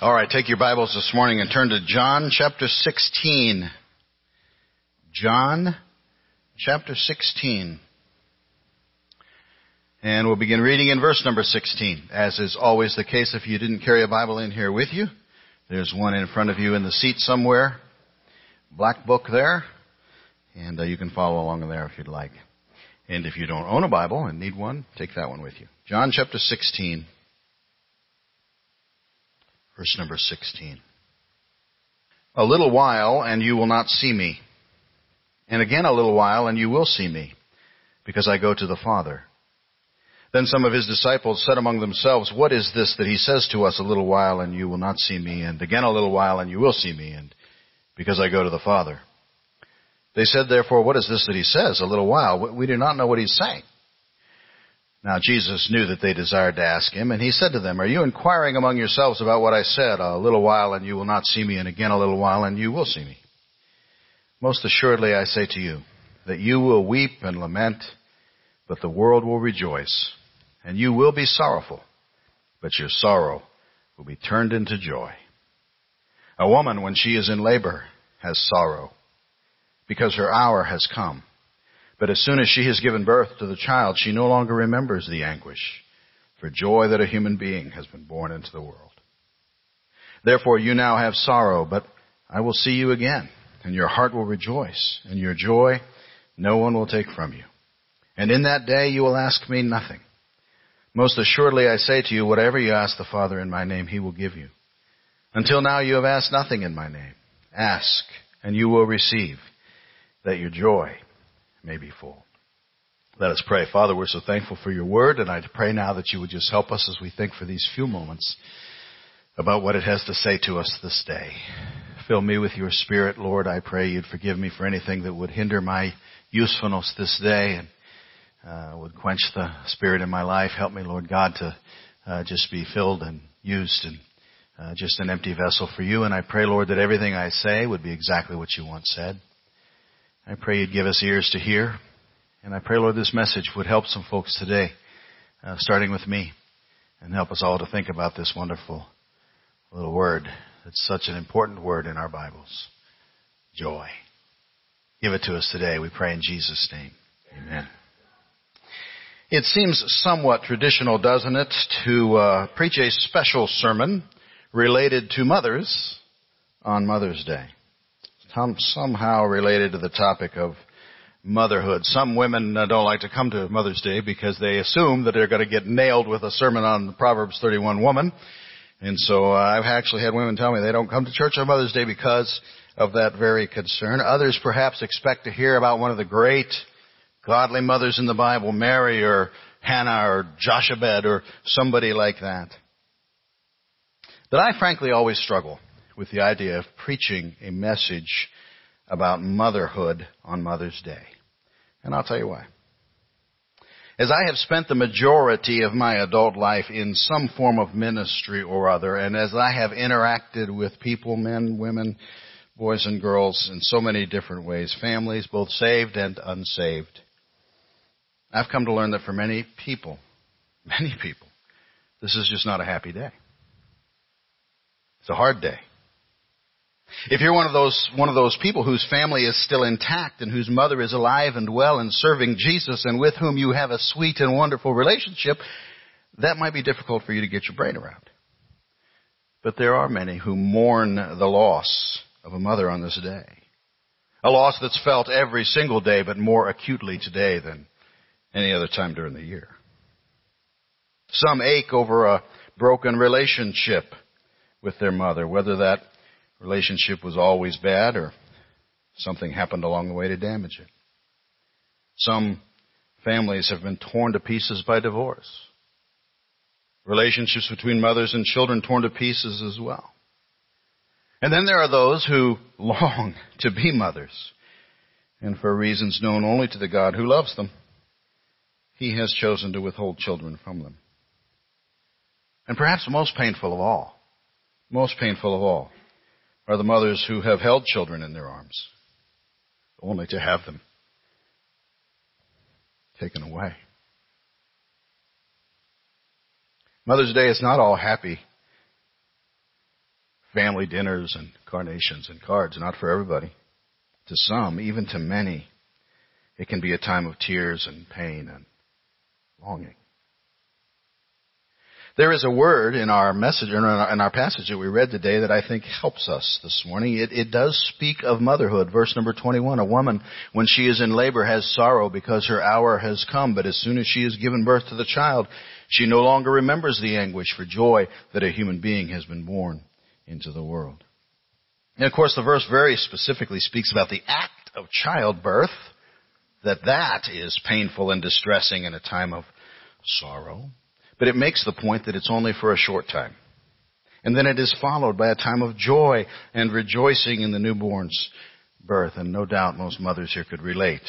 All right, take your Bibles this morning and turn to John chapter 16. John chapter 16. And we'll begin reading in verse number 16. As is always the case, if you didn't carry a Bible in here with you, there's one in front of you in the seat somewhere. Black book there. And you can follow along there if you'd like. And if you don't own a Bible and need one, take that one with you. John chapter 16. Verse number 16. A little while, and you will not see me. And again a little while, and you will see me, because I go to the Father. Then some of his disciples said among themselves, What is this that he says to us, a little while, and you will not see me, and again a little while, and you will see me, and because I go to the Father? They said, therefore, What is this that he says, a little while? We do not know what he's saying. Now Jesus knew that they desired to ask him, and he said to them, Are you inquiring among yourselves about what I said? A little while, and you will not see me, and again a little while, and you will see me. Most assuredly I say to you, that you will weep and lament, but the world will rejoice, and you will be sorrowful, but your sorrow will be turned into joy. A woman, when she is in labor, has sorrow, because her hour has come. But as soon as she has given birth to the child, she no longer remembers the anguish for joy that a human being has been born into the world. Therefore you now have sorrow, but I will see you again, and your heart will rejoice, and your joy no one will take from you. And in that day you will ask me nothing. Most assuredly I say to you, whatever you ask the Father in my name, he will give you. Until now you have asked nothing in my name. Ask, and you will receive, that your joy may be full. Let us pray. Father, we're so thankful for your word, and I pray now that you would just help us as we think for these few moments about what it has to say to us this day. Fill me with your Spirit, Lord. I pray you'd forgive me for anything that would hinder my usefulness this day and would quench the Spirit in my life. Help me, Lord God, to just be filled and used and just an empty vessel for you. And I pray, Lord, that everything I say would be exactly what you once said. I pray you'd give us ears to hear, and I pray, Lord, this message would help some folks today, starting with me, and help us all to think about this wonderful little word. It's such an important word in our Bibles, joy. Give it to us today, we pray in Jesus' name. Amen. It seems somewhat traditional, doesn't it, to preach a special sermon related to mothers on Mother's Day. Somehow related to the topic of motherhood. Some women don't like to come to Mother's Day because they assume that they're going to get nailed with a sermon on the Proverbs 31 woman. And so I've actually had women tell me they don't come to church on Mother's Day because of that very concern. Others perhaps expect to hear about one of the great godly mothers in the Bible, Mary or Hannah or Jochebed or somebody like that. But I frankly always struggle with the idea of preaching a message about motherhood on Mother's Day. And I'll tell you why. As I have spent the majority of my adult life in some form of ministry or other, and as I have interacted with people, men, women, boys and girls, in so many different ways, families, both saved and unsaved, I've come to learn that for many people, this is just not a happy day. It's a hard day. If you're one of those people whose family is still intact and whose mother is alive and well and serving Jesus and with whom you have a sweet and wonderful relationship, that might be difficult for you to get your brain around. But there are many who mourn the loss of a mother on this day. A loss that's felt every single day, but more acutely today than any other time during the year. Some ache over a broken relationship with their mother, whether that relationship was always bad or something happened along the way to damage it. Some families have been torn to pieces by divorce. Relationships between mothers and children torn to pieces as well. And then there are those who long to be mothers, and for reasons known only to the God who loves them, he has chosen to withhold children from them. And perhaps most painful of all, are the mothers who have held children in their arms, only to have them taken away. Mother's Day is not all happy family dinners and carnations and cards. Not for everybody. To some, even to many, it can be a time of tears and pain and longing. There is a word in our message, in our passage that we read today that I think helps us this morning. It does speak of motherhood. Verse number 21, a woman, when she is in labor, has sorrow because her hour has come. But as soon as she has given birth to the child, she no longer remembers the anguish for joy that a human being has been born into the world. And of course, the verse very specifically speaks about the act of childbirth, that is painful and distressing in a time of sorrow. But it makes the point that it's only for a short time. And then it is followed by a time of joy and rejoicing in the newborn's birth. And no doubt most mothers here could relate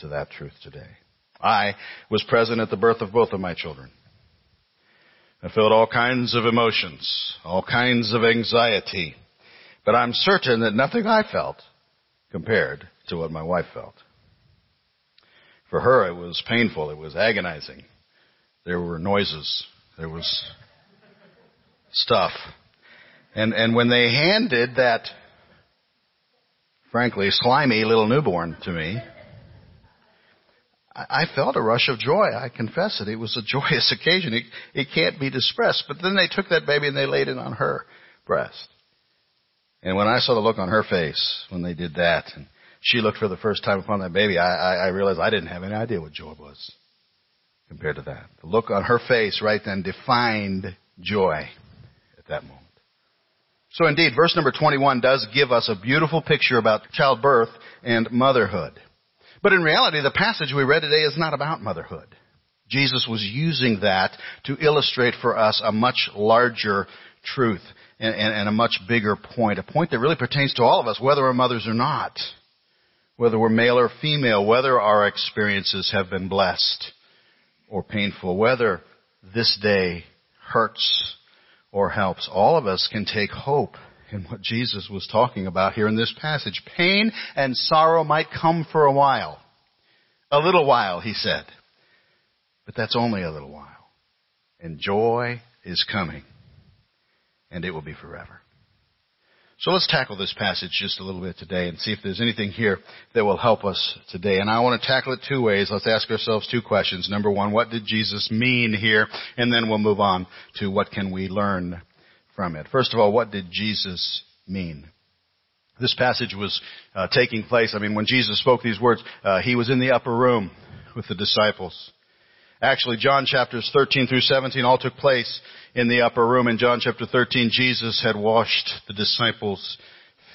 to that truth today. I was present at the birth of both of my children. I felt all kinds of emotions, all kinds of anxiety. But I'm certain that nothing I felt compared to what my wife felt. For her, it was painful. It was agonizing. There were noises. There was stuff. And when they handed that, frankly, slimy little newborn to me, I felt a rush of joy. I confess it. It was a joyous occasion. It can't be expressed. But then they took that baby and they laid it on her breast. And when I saw the look on her face when they did that, and she looked for the first time upon that baby, I realized I didn't have any idea what joy was. Compared to that, the look on her face right then defined joy at that moment. So indeed, verse number 21 does give us a beautiful picture about childbirth and motherhood. But in reality, the passage we read today is not about motherhood. Jesus was using that to illustrate for us a much larger truth and a much bigger point, a point that really pertains to all of us, whether we're mothers or not, whether we're male or female, whether our experiences have been blessed or painful, whether this day hurts or helps. All of us can take hope in what Jesus was talking about here in this passage. Pain and sorrow might come for a while. A little while, he said. But that's only a little while. And joy is coming. And it will be forever. So let's tackle this passage just a little bit today and see if there's anything here that will help us today. And I want to tackle it two ways. Let's ask ourselves two questions. Number one, what did Jesus mean here? And then we'll move on to what can we learn from it. First of all, what did Jesus mean? This passage was taking place. I mean, when Jesus spoke these words, he was in the upper room with the disciples. Actually, John chapters 13 through 17 all took place in the upper room. In John chapter 13, Jesus had washed the disciples'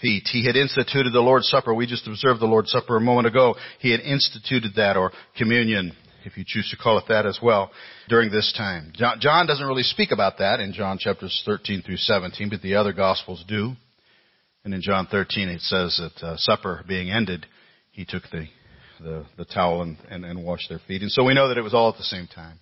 feet. He had instituted the Lord's Supper. We just observed the Lord's Supper a moment ago. He had instituted that, or communion, if you choose to call it that as well, during this time. John doesn't really speak about that in John chapters 13 through 17, but the other Gospels do. And in John 13, it says that supper being ended, he took the towel and wash their feet. And so we know that it was all at the same time.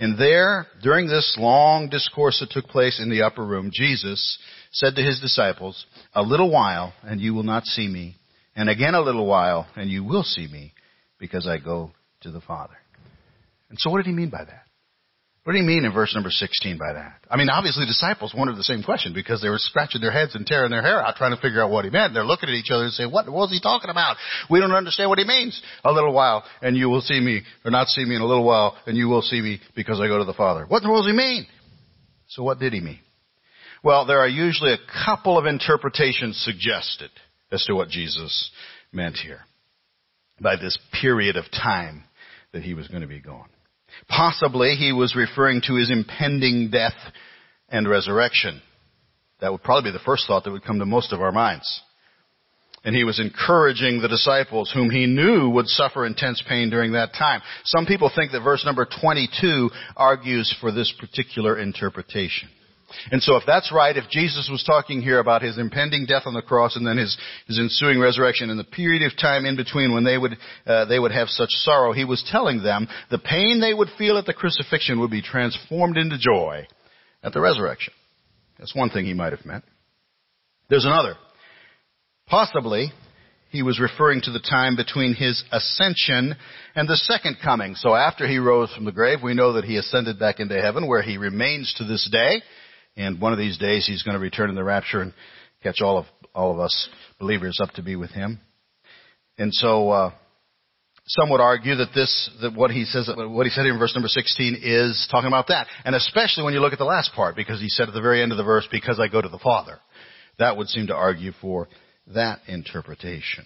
And there, during this long discourse that took place in the upper room, Jesus said to his disciples, "A little while and you will not see me, and again a little while and you will see me, because I go to the Father." And so what did he mean by that? What did he mean in verse number 16 by that? I mean, obviously disciples wondered the same question, because they were scratching their heads and tearing their hair out trying to figure out what he meant. They're looking at each other and saying, what was he talking about? We don't understand what he means. A little while and you will see me, or not see me in a little while and you will see me because I go to the Father. What does he mean? So what did he mean? Well, there are usually a couple of interpretations suggested as to what Jesus meant here by this period of time that he was going to be gone. Possibly he was referring to his impending death and resurrection. That would probably be the first thought that would come to most of our minds. And he was encouraging the disciples whom he knew would suffer intense pain during that time. Some people think that verse number 22 argues for this particular interpretation. And so if that's right, if Jesus was talking here about his impending death on the cross and then his ensuing resurrection and the period of time in between when they would have such sorrow, he was telling them the pain they would feel at the crucifixion would be transformed into joy at the resurrection. That's one thing he might have meant. There's another. Possibly he was referring to the time between his ascension and the second coming. So after he rose from the grave, we know that he ascended back into heaven, where he remains to this day. And one of these days he's going to return in the rapture and catch all of us believers up to be with him. And so, some would argue that what he said in verse number 16 is talking about that. And especially when you look at the last part, because he said at the very end of the verse, because I go to the Father. That would seem to argue for that interpretation.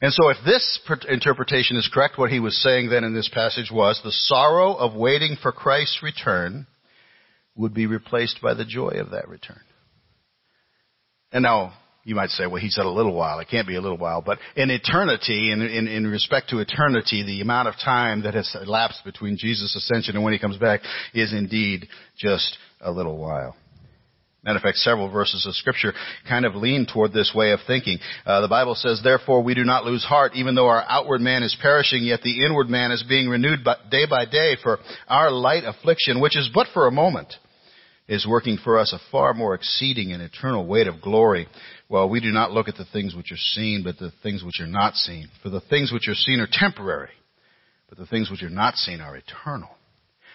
And so if this interpretation is correct, what he was saying then in this passage was the sorrow of waiting for Christ's return would be replaced by the joy of that return. And now you might say, well, he said a little while. It can't be a little while. But in eternity, in respect to eternity, the amount of time that has elapsed between Jesus' ascension and when he comes back is indeed just a little while. Matter of fact, several verses of Scripture kind of lean toward this way of thinking. The Bible says, therefore, we do not lose heart, even though our outward man is perishing, yet the inward man is being renewed day by day, for our light affliction, which is but for a moment, is working for us a far more exceeding and eternal weight of glory. Well, we do not look at the things which are seen, but the things which are not seen. For the things which are seen are temporary, but the things which are not seen are eternal.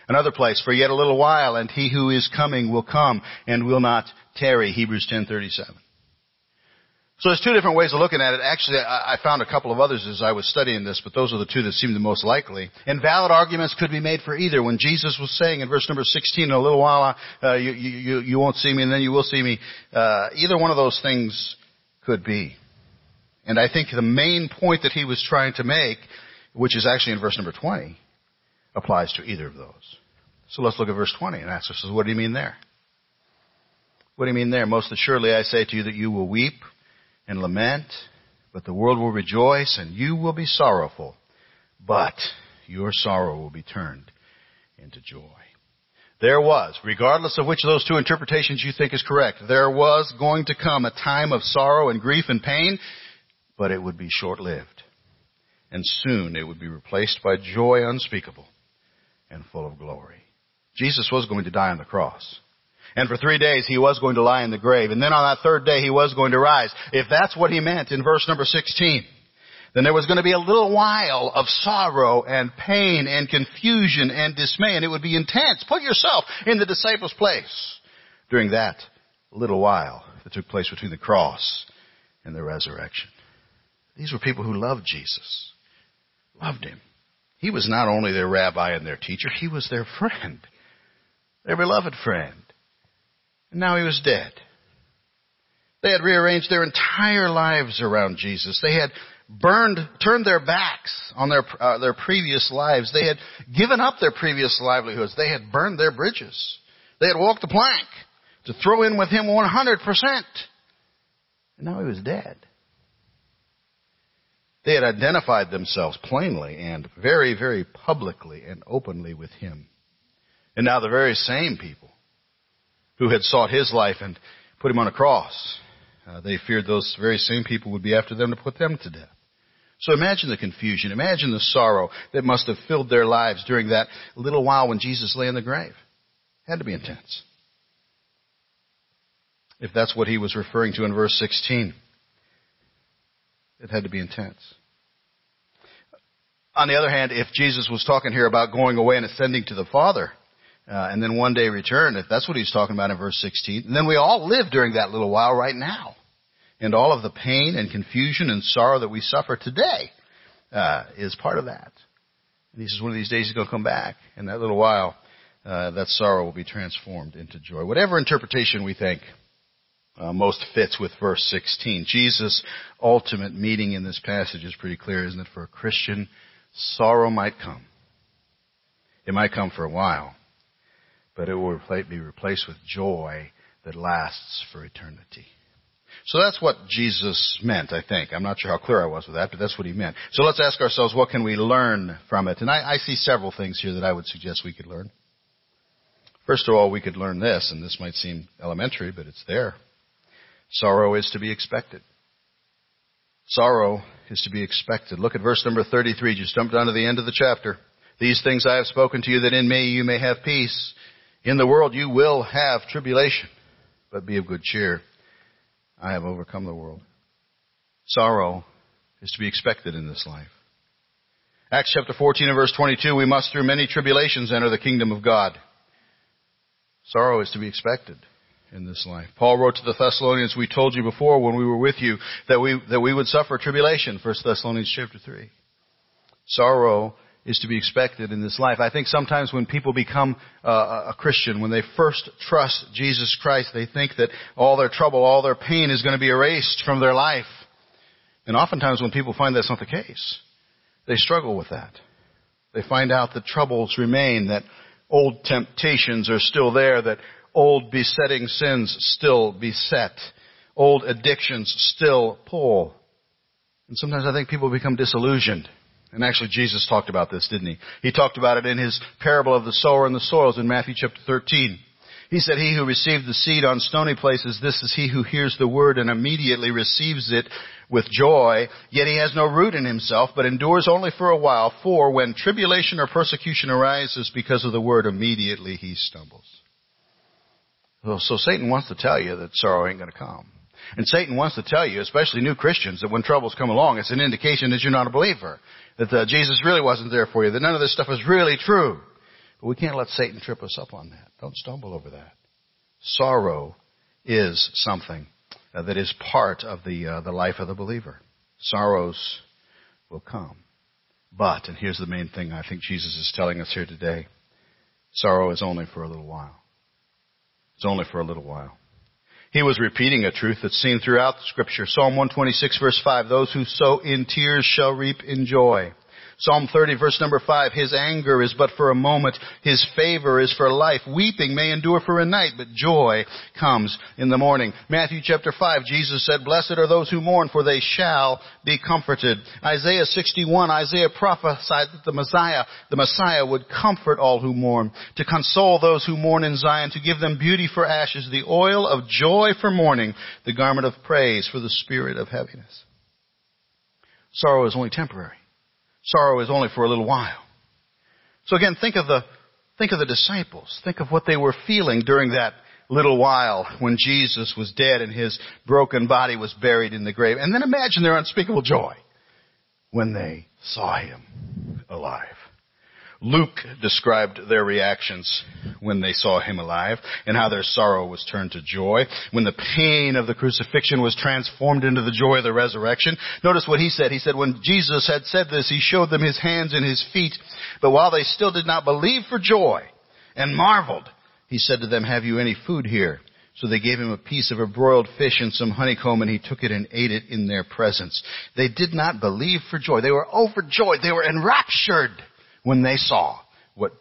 Another place, for yet a little while, and he who is coming will come and will not tarry. Hebrews 10:37. So there's two different ways of looking at it. Actually, I found a couple of others as I was studying this, but those are the two that seem the most likely. And valid arguments could be made for either. When Jesus was saying in verse number 16, in a little while you won't see me, and then you will see me, either one of those things could be. And I think the main point that he was trying to make, which is actually in verse number 20, applies to either of those. So let's look at verse 20 and ask ourselves, what do you mean there? What do you mean there? Most assuredly I say to you that you will weep and lament, but the world will rejoice, and you will be sorrowful, but your sorrow will be turned into joy. There was, regardless of which of those two interpretations you think is correct, there was going to come a time of sorrow and grief and pain, but it would be short-lived. And soon it would be replaced by joy unspeakable and full of glory. Jesus was going to die on the cross. And for 3 days he was going to lie in the grave. And then on that third day he was going to rise. If that's what he meant in verse number 16, then there was going to be a little while of sorrow and pain and confusion and dismay. And it would be intense. Put yourself in the disciples' place during that little while that took place between the cross and the resurrection. These were people who loved Jesus, loved him. He was not only their rabbi and their teacher, he was their friend, their beloved friend. And now he was dead. They had rearranged their entire lives around Jesus. They had turned their backs on their previous lives. They had given up their previous livelihoods. They had burned their bridges. They had walked the plank to throw in with him 100%. And now he was dead. They had identified themselves plainly and very, very publicly and openly with him. And now the very same people who had sought his life and put him on a cross, they feared those very same people would be after them to put them to death. So imagine the confusion. Imagine the sorrow that must have filled their lives during that little while when Jesus lay in the grave. It had to be intense. If that's what he was referring to in verse 16, it had to be intense. On the other hand, if Jesus was talking here about going away and ascending to the Father, and then one day return, if that's what he's talking about in verse 16, and then we all live during that little while right now. And all of the pain and confusion and sorrow that we suffer today is part of that. And he says one of these days he's going to come back, and that little while, that sorrow will be transformed into joy. Whatever interpretation we think most fits with verse 16. Jesus' ultimate meaning in this passage is pretty clear, isn't it? For a Christian, sorrow might come. It might come for a while, but it will be replaced with joy that lasts for eternity. So that's what Jesus meant, I think. I'm not sure how clear I was with that, but that's what he meant. So let's ask ourselves, what can we learn from it? And I see several things here that I would suggest we could learn. First of all, we could learn this, and this might seem elementary, but it's there. Sorrow is to be expected. Sorrow is to be expected. Look at verse number 33. Just jump down to the end of the chapter. These things I have spoken to you, that in me you may have peace. In the world you will have tribulation, but be of good cheer. I have overcome the world. Sorrow is to be expected in this life. Acts chapter 14 and verse 22, we must through many tribulations enter the kingdom of God. Sorrow is to be expected in this life. Paul wrote to the Thessalonians, "We told you before when we were with you that we would suffer tribulation," 1 Thessalonians chapter 3. Sorrow is to be expected in this life. I think sometimes when people become a Christian, when they first trust Jesus Christ, they think that all their trouble, all their pain is going to be erased from their life. And oftentimes when people find that's not the case, they struggle with that. They find out that troubles remain, that old temptations are still there, that old besetting sins still beset, old addictions still pull. And sometimes I think people become disillusioned. And actually Jesus talked about this, didn't he? He talked about it in his parable of the sower and the soils in Matthew chapter 13. He said, "He who received the seed on stony places, this is he who hears the word and immediately receives it with joy. Yet he has no root in himself, but endures only for a while. For when tribulation or persecution arises because of the word, immediately he stumbles." So Satan wants to tell you that sorrow ain't going to come. And Satan wants to tell you, especially new Christians, that when troubles come along, it's an indication that you're not a believer, that Jesus really wasn't there for you, that none of this stuff is really true. But we can't let Satan trip us up on that. Don't stumble over that. Sorrow is something that is part of the life of the believer. Sorrows will come. But, and here's the main thing I think Jesus is telling us here today, sorrow is only for a little while. It's only for a little while. He was repeating a truth that's seen throughout the Scripture. Psalm 126, verse 5, "Those who sow in tears shall reap in joy." Psalm 30, verse number 5, "His anger is but for a moment. His favor is for life. Weeping may endure for a night, but joy comes in the morning." Matthew chapter 5, Jesus said, "Blessed are those who mourn, for they shall be comforted." Isaiah 61, Isaiah prophesied that the Messiah would comfort all who mourn, to console those who mourn in Zion, to give them beauty for ashes, the oil of joy for mourning, the garment of praise for the spirit of heaviness. Sorrow is only temporary. Sorrow is only for a little while. So again, think of the disciples. Think of what they were feeling during that little while when Jesus was dead and his broken body was buried in the grave. And then imagine their unspeakable joy when they saw him alive. Luke described their reactions when they saw him alive and how their sorrow was turned to joy, when the pain of the crucifixion was transformed into the joy of the resurrection. Notice what he said. He said, when Jesus had said this, he showed them his hands and his feet. But while they still did not believe for joy and marveled, he said to them, "Have you any food here?" So they gave him a piece of a broiled fish and some honeycomb, and he took it and ate it in their presence. They did not believe for joy. They were overjoyed. They were enraptured when they saw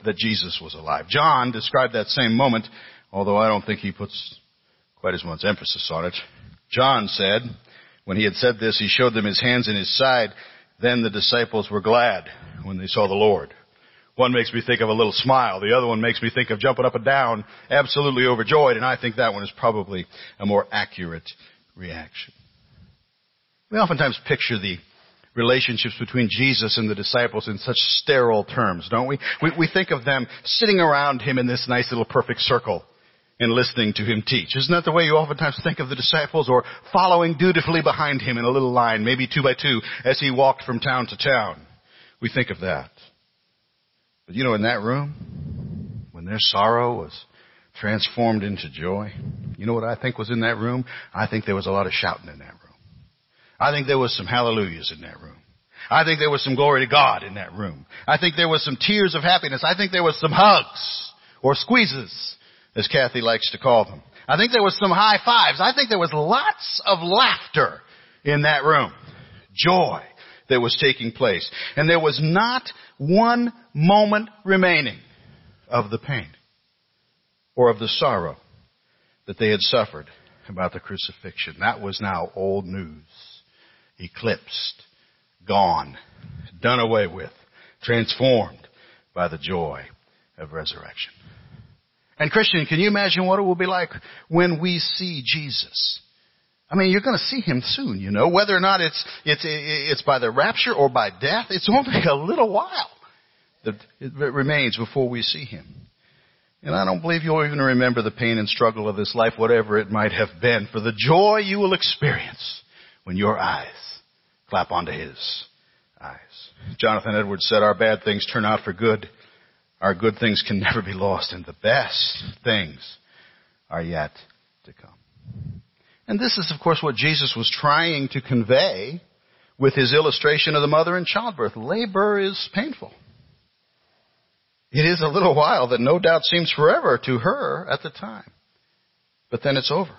that Jesus was alive. John described that same moment, although I don't think he puts quite as much emphasis on it. John said, when he had said this, he showed them his hands and his side. Then the disciples were glad when they saw the Lord. One makes me think of a little smile. The other one makes me think of jumping up and down, absolutely overjoyed. And I think that one is probably a more accurate reaction. We oftentimes picture the relationships between Jesus and the disciples in such sterile terms, don't we? We think of them sitting around him in this nice little perfect circle and listening to him teach. Isn't that the way you oftentimes think of the disciples, or following dutifully behind him in a little line, maybe 2 by 2, as he walked from town to town? We think of that. But you know, in that room, when their sorrow was transformed into joy, you know what I think was in that room? I think there was a lot of shouting in that room. I think there was some hallelujahs in that room. I think there was some glory to God in that room. I think there was some tears of happiness. I think there was some hugs, or squeezes, as Kathy likes to call them. I think there was some high fives. I think there was lots of laughter in that room. Joy that was taking place. And there was not one moment remaining of the pain or of the sorrow that they had suffered about the crucifixion. That was now old news. Eclipsed, gone, done away with, transformed by the joy of resurrection. And Christian, can you imagine what it will be like when we see Jesus? I mean, you're going to see him soon, you know, whether or not it's by the rapture or by death. It's only a little while that it remains before we see him. And I don't believe you'll even remember the pain and struggle of this life, whatever it might have been, for the joy you will experience when your eyes clap onto his eyes. Jonathan Edwards said, "Our bad things turn out for good. Our good things can never be lost, and the best things are yet to come. And this is, of course, what Jesus was trying to convey with his illustration of the mother in childbirth. Labor is painful. It is a little while that no doubt seems forever to her at the time. But then it's over,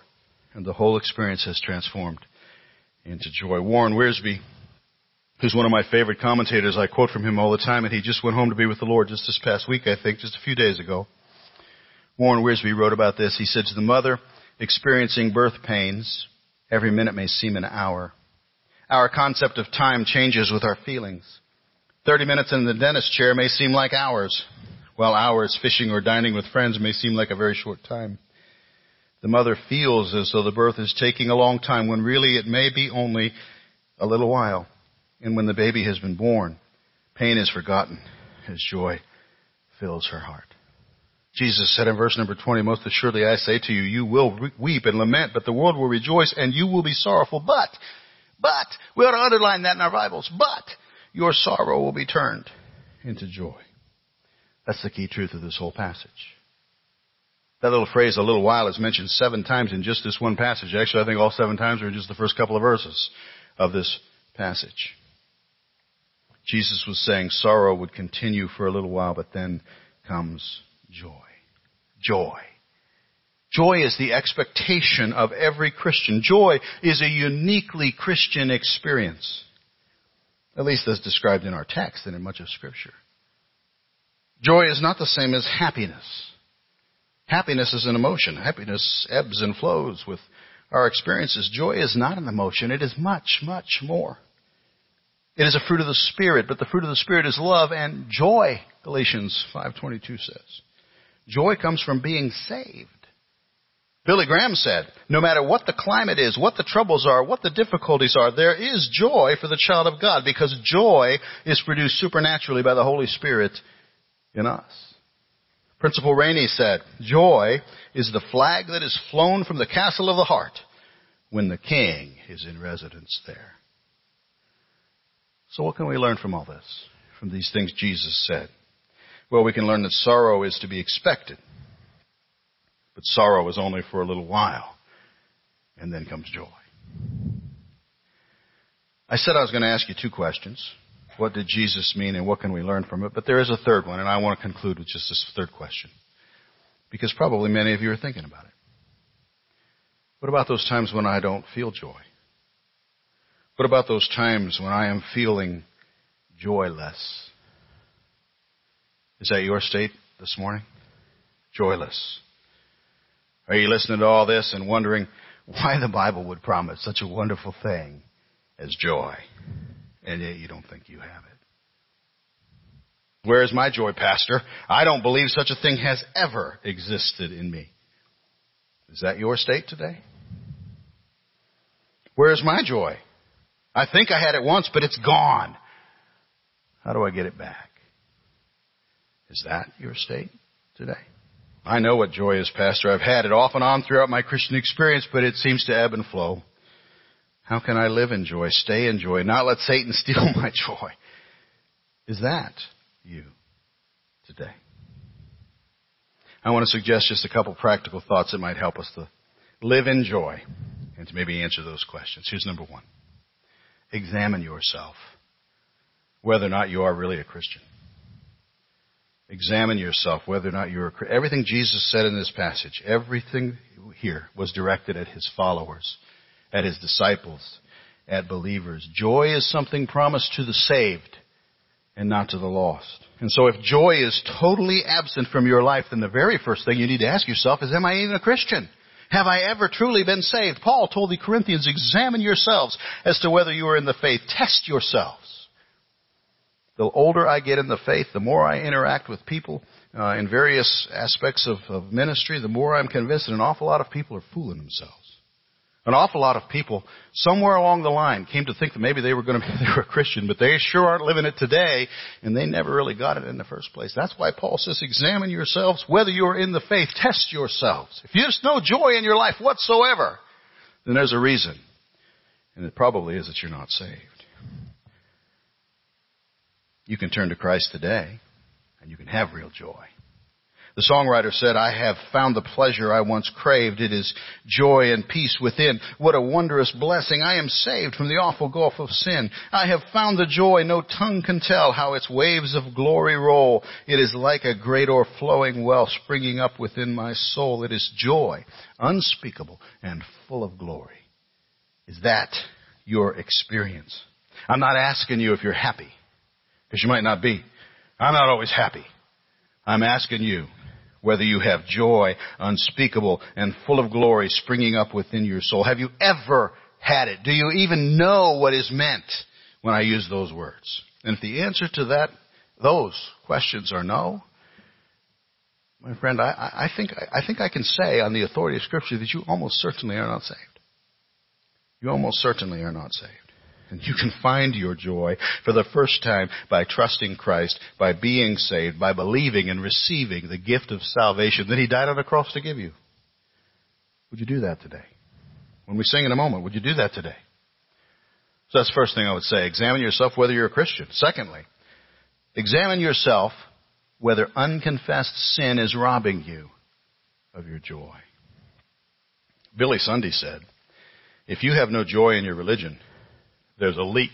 and the whole experience has transformed into joy. Warren Wiersbe, who's one of my favorite commentators, I quote from him all the time, and he just went home to be with the Lord just this past week, I think, just a few days ago. Warren Wiersbe wrote about this. He said, "To the mother experiencing birth pains, every minute may seem an hour. Our concept of time changes with our feelings. 30 minutes in the dentist chair may seem like hours, while hours fishing or dining with friends may seem like a very short time. The mother feels as though the birth is taking a long time, when really it may be only a little while. And when the baby has been born, pain is forgotten as joy fills her heart." Jesus said in verse number 20, "Most assuredly I say to you, you will weep and lament, but the world will rejoice, and you will be sorrowful. But, we ought to underline that in our Bibles, but your sorrow will be turned into joy." That's the key truth of this whole passage. That little phrase, "a little while," is mentioned 7 times in just this one passage. Actually, I think all 7 times are in just the first couple of verses of this passage. Jesus was saying sorrow would continue for a little while, but then comes joy. Joy. Joy is the expectation of every Christian. Joy is a uniquely Christian experience, at least as described in our text and in much of Scripture. Joy is not the same as happiness. Happiness is an emotion. Happiness ebbs and flows with our experiences. Joy is not an emotion. It is much, much more. It is a fruit of the Spirit, but the fruit of the Spirit is love and joy, Galatians 5:22 says. Joy comes from being saved. Billy Graham said, "No matter what the climate is, what the troubles are, what the difficulties are, there is joy for the child of God, because joy is produced supernaturally by the Holy Spirit in us." Principal Rainey said, "Joy is the flag that is flown from the castle of the heart when the king is in residence there." So what can we learn from all this, from these things Jesus said? Well, we can learn that sorrow is to be expected, but sorrow is only for a little while, and then comes joy. I said I was going to ask you 2 questions. What did Jesus mean, and what can we learn from it? But there is a third one, and I want to conclude with just this third question, because probably many of you are thinking about it. What about those times when I don't feel joy? What about those times when I am feeling joyless? Is that your state this morning? Joyless. Are you listening to all this and wondering why the Bible would promise such a wonderful thing as joy? And yet you don't think you have it. Where is my joy, Pastor? I don't believe such a thing has ever existed in me. Is that your state today? Where is my joy? I think I had it once, but it's gone. How do I get it back? Is that your state today? I know what joy is, Pastor. I've had it off and on throughout my Christian experience, but it seems to ebb and flow. How can I live in joy, stay in joy, not let Satan steal my joy? Is that you today? I want to suggest just a couple practical thoughts that might help us to live in joy and to maybe answer those questions. Here's number 1. Examine yourself, whether or not you are really a Christian. Examine yourself, whether or not you're a Christian. Everything Jesus said in this passage, everything here was directed at his followers, at his disciples, at believers. Joy is something promised to the saved and not to the lost. And so if joy is totally absent from your life, then the very first thing you need to ask yourself is, am I even a Christian? Have I ever truly been saved? Paul told the Corinthians, examine yourselves as to whether you are in the faith. Test yourselves. The older I get in the faith, the more I interact with people in various aspects of ministry, the more I'm convinced that an awful lot of people are fooling themselves. An awful lot of people somewhere along the line came to think that maybe they were a Christian, but they sure aren't living it today, and they never really got it in the first place. That's why Paul says, examine yourselves whether you are in the faith. Test yourselves. If there's no joy in your life whatsoever, then there's a reason, and it probably is that you're not saved. You can turn to Christ today and you can have real joy. The songwriter said, I have found the pleasure I once craved. It is joy and peace within. What a wondrous blessing. I am saved from the awful gulf of sin. I have found the joy no tongue can tell, how its waves of glory roll. It is like a great o'erflowing well springing up within my soul. It is joy, unspeakable and full of glory. Is that your experience? I'm not asking you if you're happy, because you might not be. I'm not always happy. I'm asking you whether you have joy unspeakable and full of glory springing up within your soul. Have you ever had it? Do you even know what is meant when I use those words? And if the answer to that, those questions are no, my friend, I think I can say on the authority of Scripture that you almost certainly are not saved. You almost certainly are not saved. And you can find your joy for the first time by trusting Christ, by being saved, by believing and receiving the gift of salvation that He died on the cross to give you. Would you do that today? When we sing in a moment, would you do that today? So that's the first thing I would say. Examine yourself whether you're a Christian. Secondly, examine yourself whether unconfessed sin is robbing you of your joy. Billy Sunday said, if you have no joy in your religion, there's a leak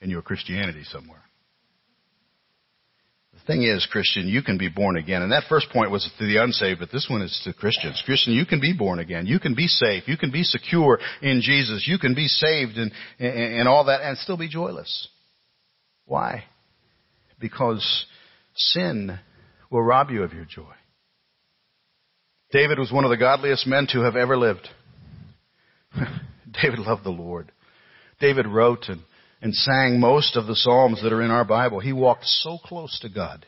in your Christianity somewhere. The thing is, Christian, you can be born again. And that first point was to the unsaved, but this one is to Christians. Christian, you can be born again. You can be safe. You can be secure in Jesus. You can be saved and all that and still be joyless. Why? Because sin will rob you of your joy. David was one of the godliest men to have ever lived. David loved the Lord. David wrote and sang most of the Psalms that are in our Bible. He walked so close to God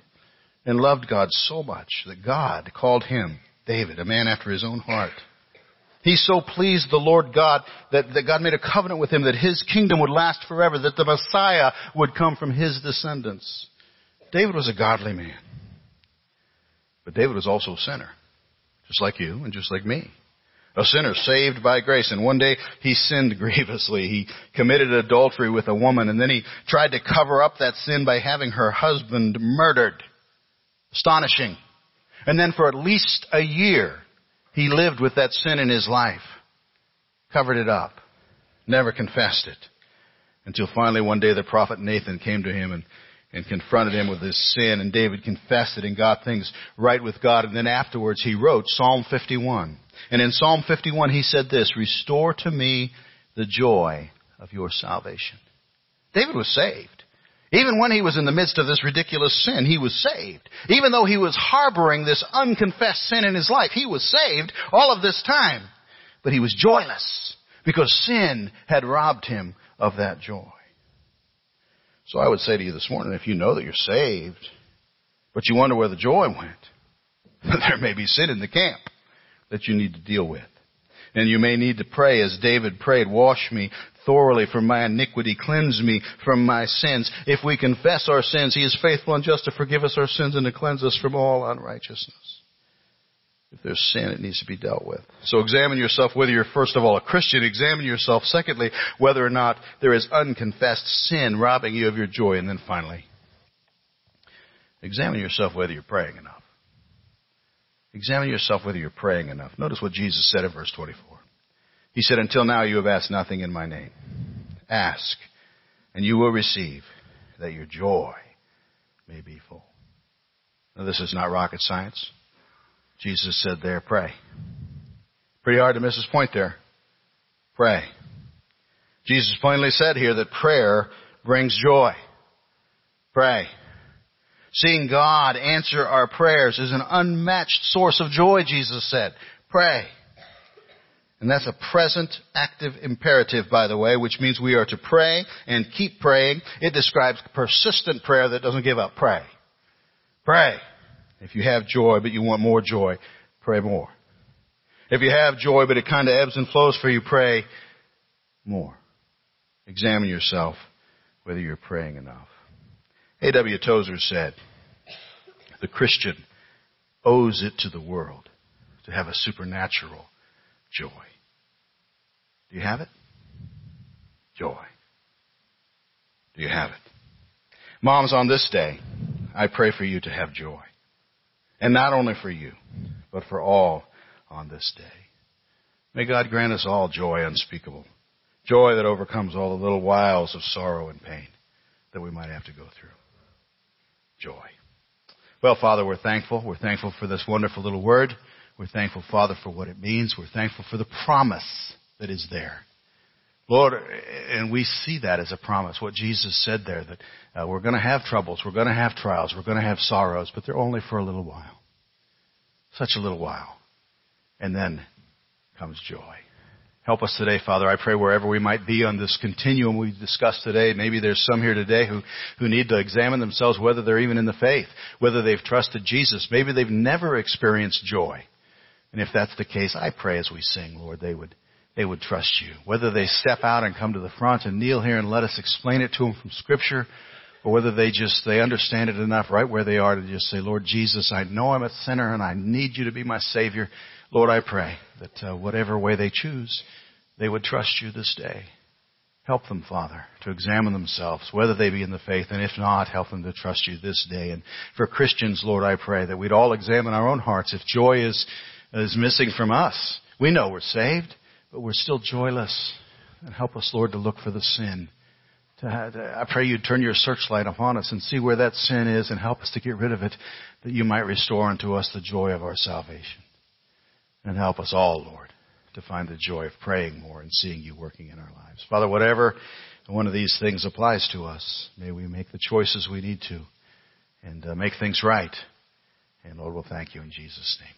and loved God so much that God called him, David, a man after His own heart. He so pleased the Lord God that God made a covenant with him that His kingdom would last forever, that the Messiah would come from His descendants. David was a godly man. But David was also a sinner, just like you and just like me. A sinner saved by grace. And one day he sinned grievously. He committed adultery with a woman, and then he tried to cover up that sin by having her husband murdered. Astonishing. And then for at least a year, he lived with that sin in his life. Covered it up. Never confessed it. Until finally one day the prophet Nathan came to him and confronted him with his sin. And David confessed it and got things right with God. And then afterwards he wrote Psalm 51. And in Psalm 51, he said this, restore to me the joy of your salvation. David was saved. Even when he was in the midst of this ridiculous sin, he was saved. Even though he was harboring this unconfessed sin in his life, he was saved all of this time. But he was joyless because sin had robbed him of that joy. So I would say to you this morning, if you know that you're saved, but you wonder where the joy went, there may be sin in the camp that you need to deal with. And you may need to pray as David prayed, wash me thoroughly from my iniquity, cleanse me from my sins. If we confess our sins, He is faithful and just to forgive us our sins and to cleanse us from all unrighteousness. If there's sin, it needs to be dealt with. So examine yourself whether you're, first of all, a Christian. Examine yourself, secondly, whether or not there is unconfessed sin robbing you of your joy. And then finally, examine yourself whether you're praying enough. Examine yourself whether you're praying enough. Notice what Jesus said in verse 24. He said, until now you have asked nothing in my name. Ask, and you will receive, that your joy may be full. Now, this is not rocket science. Jesus said there, pray. Pretty hard to miss his point there. Pray. Jesus plainly said here that prayer brings joy. Pray. Seeing God answer our prayers is an unmatched source of joy, Jesus said. Pray. And that's a present active imperative, by the way, which means we are to pray and keep praying. It describes persistent prayer that doesn't give up. Pray. Pray. If you have joy but you want more joy, pray more. If you have joy but it kind of ebbs and flows for you, pray more. Examine yourself whether you're praying enough. A.W. Tozer said, the Christian owes it to the world to have a supernatural joy. Do you have it? Joy. Do you have it? Moms, on this day, I pray for you to have joy. And not only for you, but for all on this day. May God grant us all joy unspeakable, joy that overcomes all the little wiles of sorrow and pain that we might have to go through. Joy. Well, Father, we're thankful. We're thankful for this wonderful little word. We're thankful, Father, for what it means. We're thankful for the promise that is there. Lord, and we see that as a promise, what Jesus said there, that we're going to have troubles, we're going to have trials, we're going to have sorrows, but they're only for a little while. Such a little while. And then comes joy. Help us today, Father. I pray wherever we might be on this continuum we discussed today, maybe there's some here today who need to examine themselves whether they're even in the faith, whether they've trusted Jesus. Maybe they've never experienced joy. And if that's the case, I pray as we sing, Lord, they would trust you. Whether they step out and come to the front and kneel here and let us explain it to them from Scripture, or whether they understand it enough right where they are to just say, Lord Jesus, I know I'm a sinner and I need you to be my Savior. Lord, I pray that whatever way they choose, they would trust you this day. Help them, Father, to examine themselves, whether they be in the faith, and if not, help them to trust you this day. And for Christians, Lord, I pray that we'd all examine our own hearts. If joy is missing from us, we know we're saved, but we're still joyless. And help us, Lord, to look for the sin. I pray you'd turn your searchlight upon us and see where that sin is and help us to get rid of it, that you might restore unto us the joy of our salvation. And help us all, Lord, to find the joy of praying more and seeing you working in our lives. Father, whatever one of these things applies to us, may we make the choices we need to and make things right. And Lord, we'll thank you in Jesus' name.